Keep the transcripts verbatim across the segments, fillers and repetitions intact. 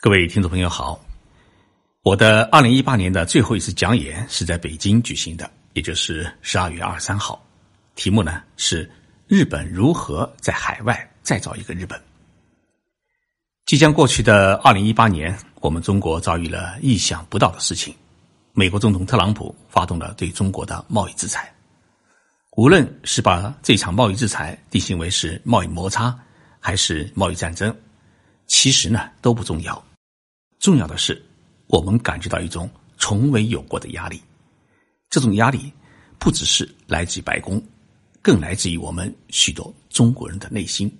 各位听众朋友好，我的二零一八年的最后一次讲演是在北京举行的，也就是十二月二十三号，题目呢是日本如何在海外再造一个日本。即将过去的二零一八年，我们中国遭遇了意想不到的事情，美国总统特朗普发动了对中国的贸易制裁，无论是把这场贸易制裁定性为是贸易摩擦还是贸易战争，其实呢都不重要，重要的是我们感觉到一种从未有过的压力。这种压力不只是来自于白宫，更来自于我们许多中国人的内心。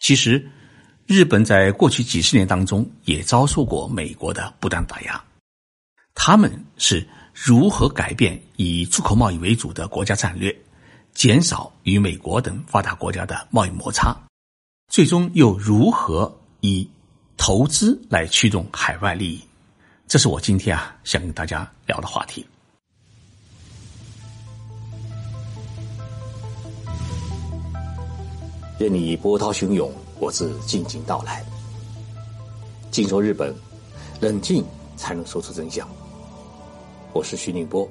其实日本在过去几十年当中也遭受过美国的不断打压，他们是如何改变以出口贸易为主的国家战略，减少与美国等发达国家的贸易摩擦，最终又如何以投资来驱动海外利益，这是我今天啊想跟大家聊的话题。任你波涛汹涌，我自静静到来。静说日本，冷静才能说出真相。我是徐宁波，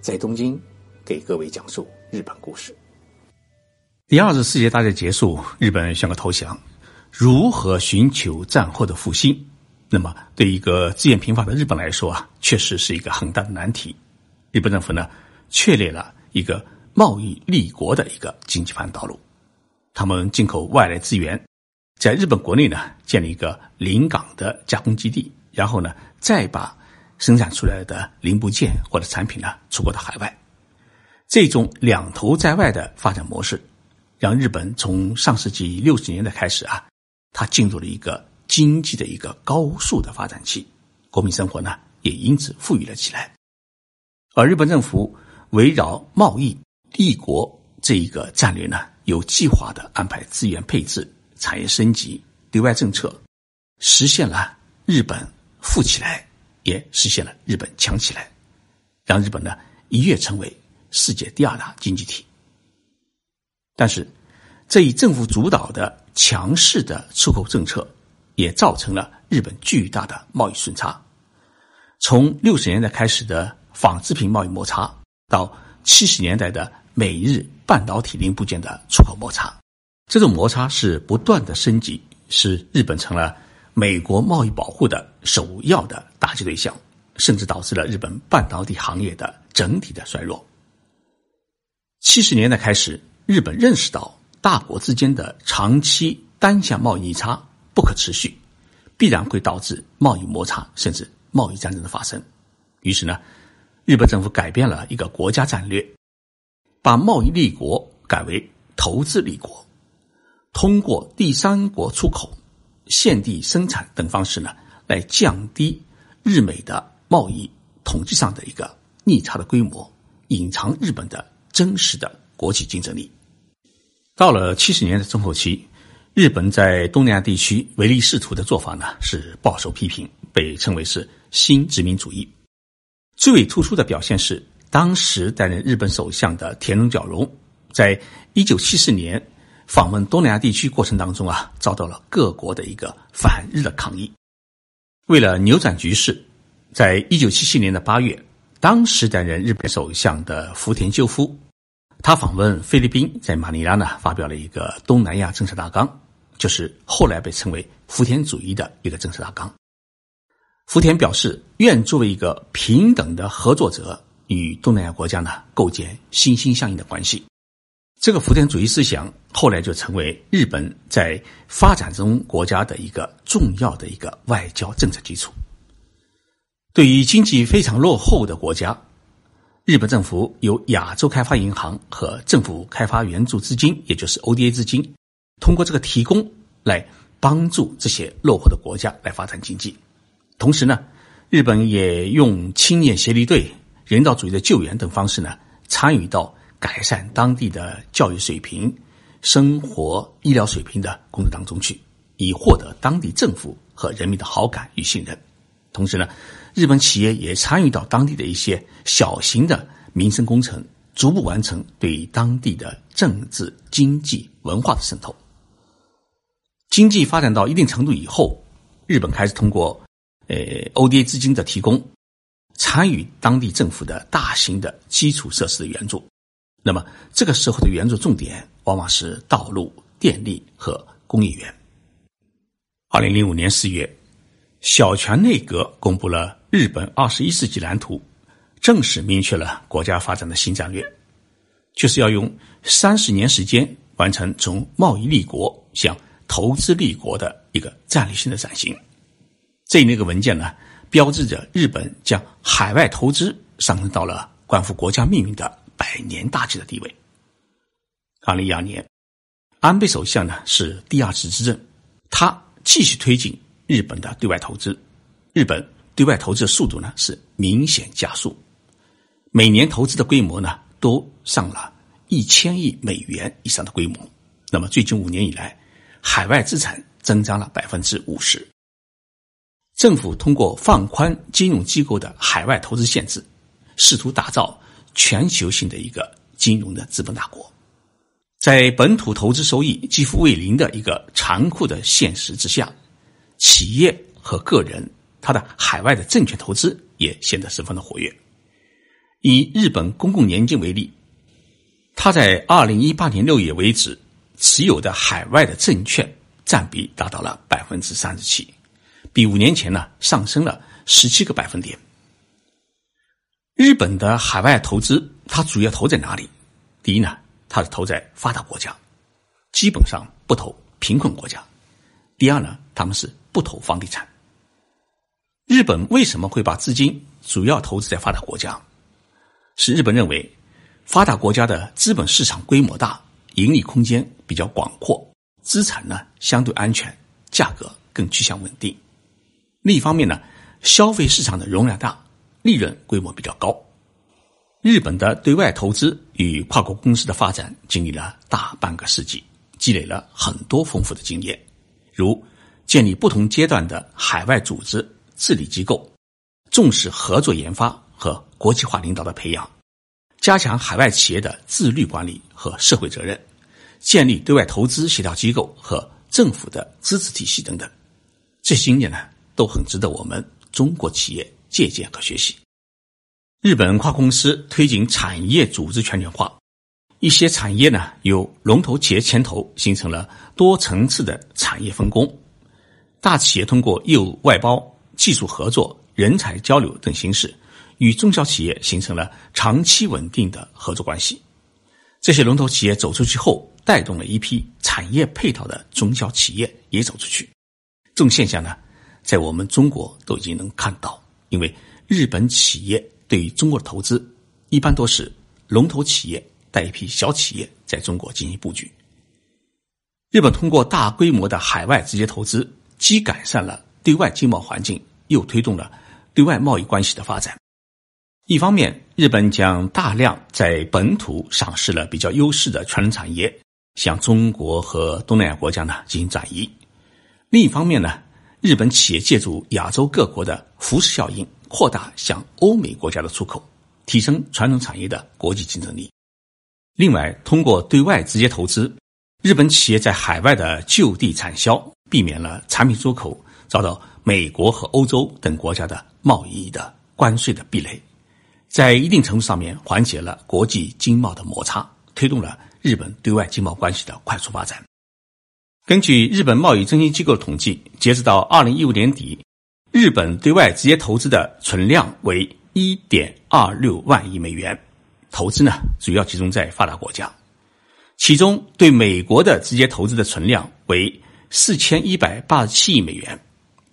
在东京给各位讲述日本故事。第二次世界大战结束，日本宣告投降，如何寻求战后的复兴，那么对一个资源贫乏的日本来说啊，确实是一个很大的难题。日本政府呢，确立了一个贸易立国的一个经济发展道路，他们进口外来资源，在日本国内呢建立一个临港的加工基地，然后呢再把生产出来的零部件或者产品呢出口到海外。这种两头在外的发展模式，让日本从上世纪六十年代开始啊，它进入了一个经济的一个高速的发展期，国民生活呢也因此富裕了起来。而日本政府围绕贸易立国这一个战略呢，有计划的安排资源配置、产业升级、对外政策，实现了日本富起来，也实现了日本强起来，让日本呢一跃成为世界第二大经济体。但是这一政府主导的强势的出口政策也造成了日本巨大的贸易顺差，从六十年代开始的纺织品贸易摩擦，到七十年代的美日半导体零部件的出口摩擦，这种摩擦是不断的升级，使日本成了美国贸易保护的首要的打击对象，甚至导致了日本半导体行业的整体的衰弱。七十年代开始，日本认识到大国之间的长期单向贸易逆差不可持续，必然会导致贸易摩擦甚至贸易战争的发生。于是呢，日本政府改变了一个国家战略，把贸易立国改为投资立国，通过第三国出口、限地生产等方式呢，来降低日美的贸易统计上的一个逆差的规模，隐藏日本的真实的国际竞争力。到了七十年代中后期，日本在东南亚地区唯利是图的做法呢，是饱受批评，被称为是新殖民主义。最为突出的表现是，当时担任日本首相的田中角荣，在一九七四年访问东南亚地区过程当中啊，遭到了各国的一个反日的抗议。为了扭转局势，在一九七七年的八月，当时担任日本首相的福田赳夫，他访问菲律宾，在马尼拉呢发表了一个东南亚政策大纲，就是后来被称为福田主义的一个政策大纲。福田表示，愿作为一个平等的合作者，与东南亚国家呢构建心心相印的关系。这个福田主义思想后来就成为日本在发展中国家的一个重要的一个外交政策基础。对于经济非常落后的国家，日本政府由亚洲开发银行和政府开发援助资金，也就是 O D A 资金，通过这个提供来帮助这些落后的国家来发展经济。同时呢，日本也用青年协力队、人道主义的救援等方式呢，参与到改善当地的教育水平、生活、医疗水平的工作当中去，以获得当地政府和人民的好感与信任。同时呢，日本企业也参与到当地的一些小型的民生工程，逐步完成对当地的政治、经济、文化的渗透。经济发展到一定程度以后，日本开始通过呃 O D A 资金的提供，参与当地政府的大型的基础设施的援助。那么这个时候的援助重点往往是道路、电力和工业园。二零零五年四月，小泉内阁公布了日本二十一世纪蓝图，正式明确了国家发展的新战略，就是要用三十年时间完成从贸易立国向投资立国的一个战略性的转型。这那个文件呢，标志着日本将海外投资上升到了关乎国家命运的百年大计的地位。二零一二年，安倍首相呢是第二次执政，他继续推进日本的对外投资，日本对外投资的速度呢是明显加速，每年投资的规模呢都上了一千亿美元以上的规模。那么最近五年以来，海外资产增长了百分之五十。政府通过放宽金融机构的海外投资限制，试图打造全球性的一个金融的资本大国。在本土投资收益几乎为零的一个残酷的现实之下，企业和个人他的海外的证券投资也显得十分的活跃。以日本公共年金为例，他在二零一八年六月为止持有的海外的证券占比达到了 百分之三十七， 比五年前呢上升了十七个百分点。日本的海外投资它主要投在哪里？第一呢，它是投在发达国家，基本上不投贫困国家。第二呢，他们是不投房地产。日本为什么会把资金主要投资在发达国家？是日本认为发达国家的资本市场规模大，盈利空间比较广阔，资产呢相对安全，价格更趋向稳定。另一方面呢，消费市场的容量大，利润规模比较高。日本的对外投资与跨国公司的发展经历了大半个世纪，积累了很多丰富的经验，如建立不同阶段的海外组织、治理机构，重视合作研发和国际化领导的培养，加强海外企业的自律管理和社会责任，建立对外投资协调机构和政府的支持体系等等。这些经验呢，都很值得我们中国企业借鉴和学习。日本跨公司推进产业组织全球化，一些产业呢由龙头企业牵头，形成了多层次的产业分工。大企业通过业务外包、技术合作、人才交流等形式，与中小企业形成了长期稳定的合作关系。这些龙头企业走出去后，带动了一批产业配套的中小企业也走出去。这种现象呢，在我们中国都已经能看到，因为日本企业对于中国的投资，一般都是龙头企业带一批小企业在中国进行布局。日本通过大规模的海外直接投资，既改善了对外经贸环境，又推动了对外贸易关系的发展。一方面，日本将大量在本土赏识了比较优势的传统产业，向中国和东南亚国家呢进行转移；另一方面呢，日本企业借助亚洲各国的扶持效应，扩大向欧美国家的出口，提升传统产业的国际竞争力。另外，通过对外直接投资，日本企业在海外的就地产销，避免了产品出口遭到美国和欧洲等国家的贸易的关税的壁垒，在一定程度上面缓解了国际经贸的摩擦，推动了日本对外经贸关系的快速发展。根据日本贸易中心机构的统计，截止到二零一五年底，日本对外直接投资的存量为 一点二六万亿美元，投资呢主要集中在发达国家，其中对美国的直接投资的存量为四千一百八十七亿美元，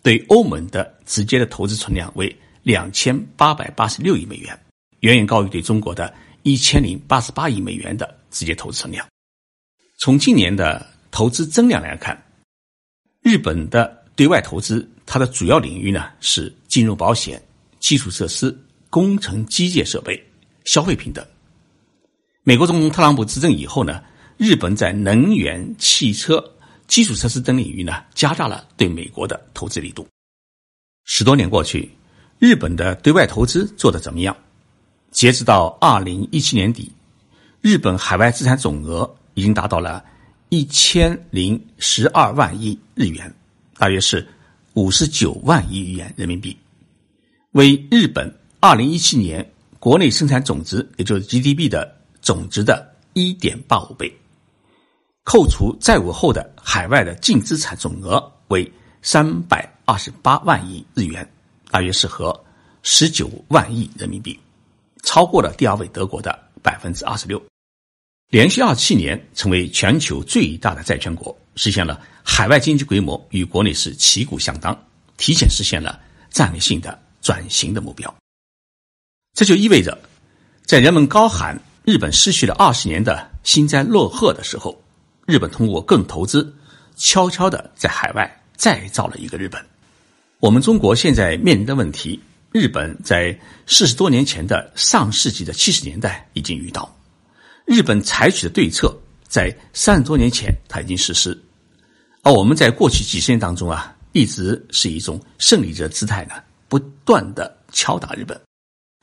对欧盟的直接的投资存量为两千八百八十六亿美元，远远高于对中国的一千零八十八亿美元的直接投资存量。从今年的投资增量来看，日本的对外投资它的主要领域呢是金融保险、基础设施、工程机械设备、消费品等。美国总统特朗普执政以后呢，日本在能源、汽车、基础设施等领域呢加大了对美国的投资力度。十多年过去，日本的对外投资做得怎么样？截止到二零一七年底，日本海外资产总额已经达到了一千零十二万亿日元，大约是五十九万亿元人民币，为日本二零一七年国内生产总值，也就是 G D P 的总值的 一点八五倍，扣除债务后的海外的净资产总额为三百二十八万亿日元，大约是合十九万亿人民币，超过了第二位德国的 百分之二十六， 连续二十七年成为全球最大的债权国，实现了海外经济规模与国内是旗鼓相当，提前实现了战略性的转型的目标。这就意味着，在人们高喊日本失去了二十年的幸灾乐祸的时候，日本通过个人投资悄悄地在海外再造了一个日本。我们中国现在面临的问题，日本在四十多年前的上世纪的七十年代已经遇到，日本采取的对策在三十多年前它已经实施，而我们在过去几十年当中啊，一直是一种胜利者姿态呢，不断的敲打日本，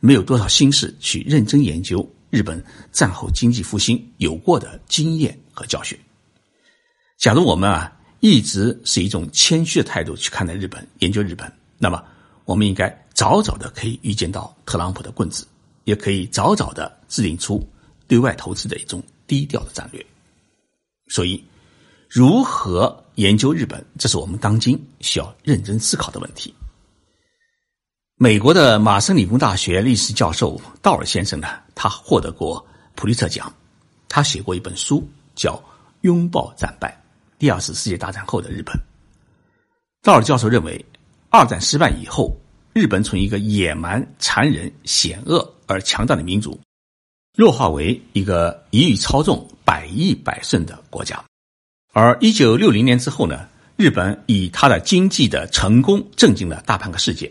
没有多少心思去认真研究日本战后经济复兴有过的经验和教训。假如我们啊一直是一种谦虚的态度去看待日本、研究日本，那么我们应该早早的可以预见到特朗普的棍子，也可以早早的制定出对外投资的一种低调的战略。所以如何研究日本，这是我们当今需要认真思考的问题。美国的麻省理工大学历史教授道尔先生呢，他获得过普利策奖，他写过一本书叫《拥抱战败：第二次世界大战后的日本》。道尔教授认为，二战失败以后，日本从一个野蛮、残忍、险恶而强大的民族，弱化为一个一语操纵、百依百顺的国家。而一九六零年之后呢，日本以它的经济的成功震惊了大半个世界。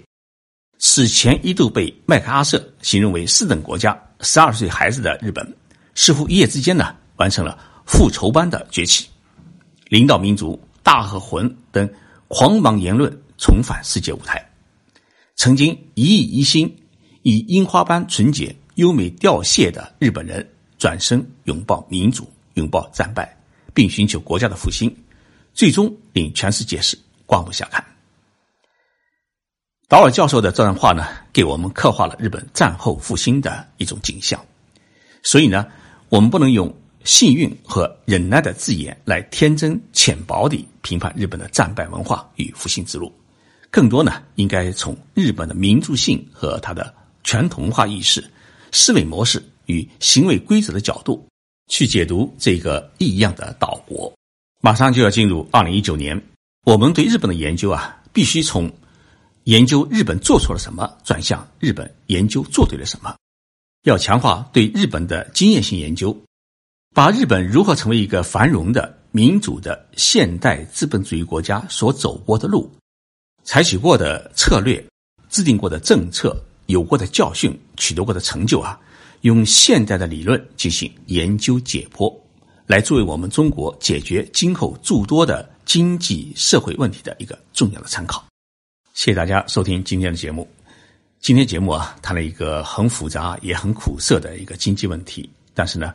此前一度被麦克阿瑟形容为四等国家十二岁孩子的日本，似乎一夜之间呢完成了复仇般的崛起，领导民族、大和魂等狂妄言论重返世界舞台。曾经一意一心、以樱花般纯洁、优美凋谢的日本人，转身拥抱民主、拥抱战败，并寻求国家的复兴，最终令全世界是刮目相看。道尔教授的这段话呢，给我们刻画了日本战后复兴的一种景象。所以呢，我们不能用幸运和忍耐的字眼来天真浅薄地评判日本的战败文化与复兴之路，更多呢，应该从日本的民族性和它的全球化意识、思维模式与行为规则的角度去解读这个异样的岛国。马上就要进入二零一九年，我们对日本的研究啊，必须从研究日本做错了什么转向日本研究做对了什么，要强化对日本的经验性研究，把日本如何成为一个繁荣的、民主的现代资本主义国家所走过的路、采取过的策略、制定过的政策、有过的教训、取得过的成就啊，用现代的理论进行研究解剖，来作为我们中国解决今后诸多的经济社会问题的一个重要的参考。谢谢大家收听今天的节目。今天节目啊，谈了一个很复杂也很苦涩的一个经济问题，但是呢，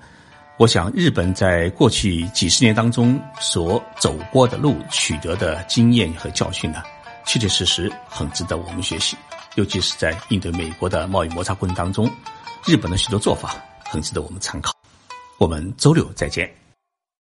我想日本在过去几十年当中所走过的路、取得的经验和教训呢，确确实实很值得我们学习，尤其是在应对美国的贸易摩擦过程当中，日本的许多做法很值得我们参考。我们周六再见。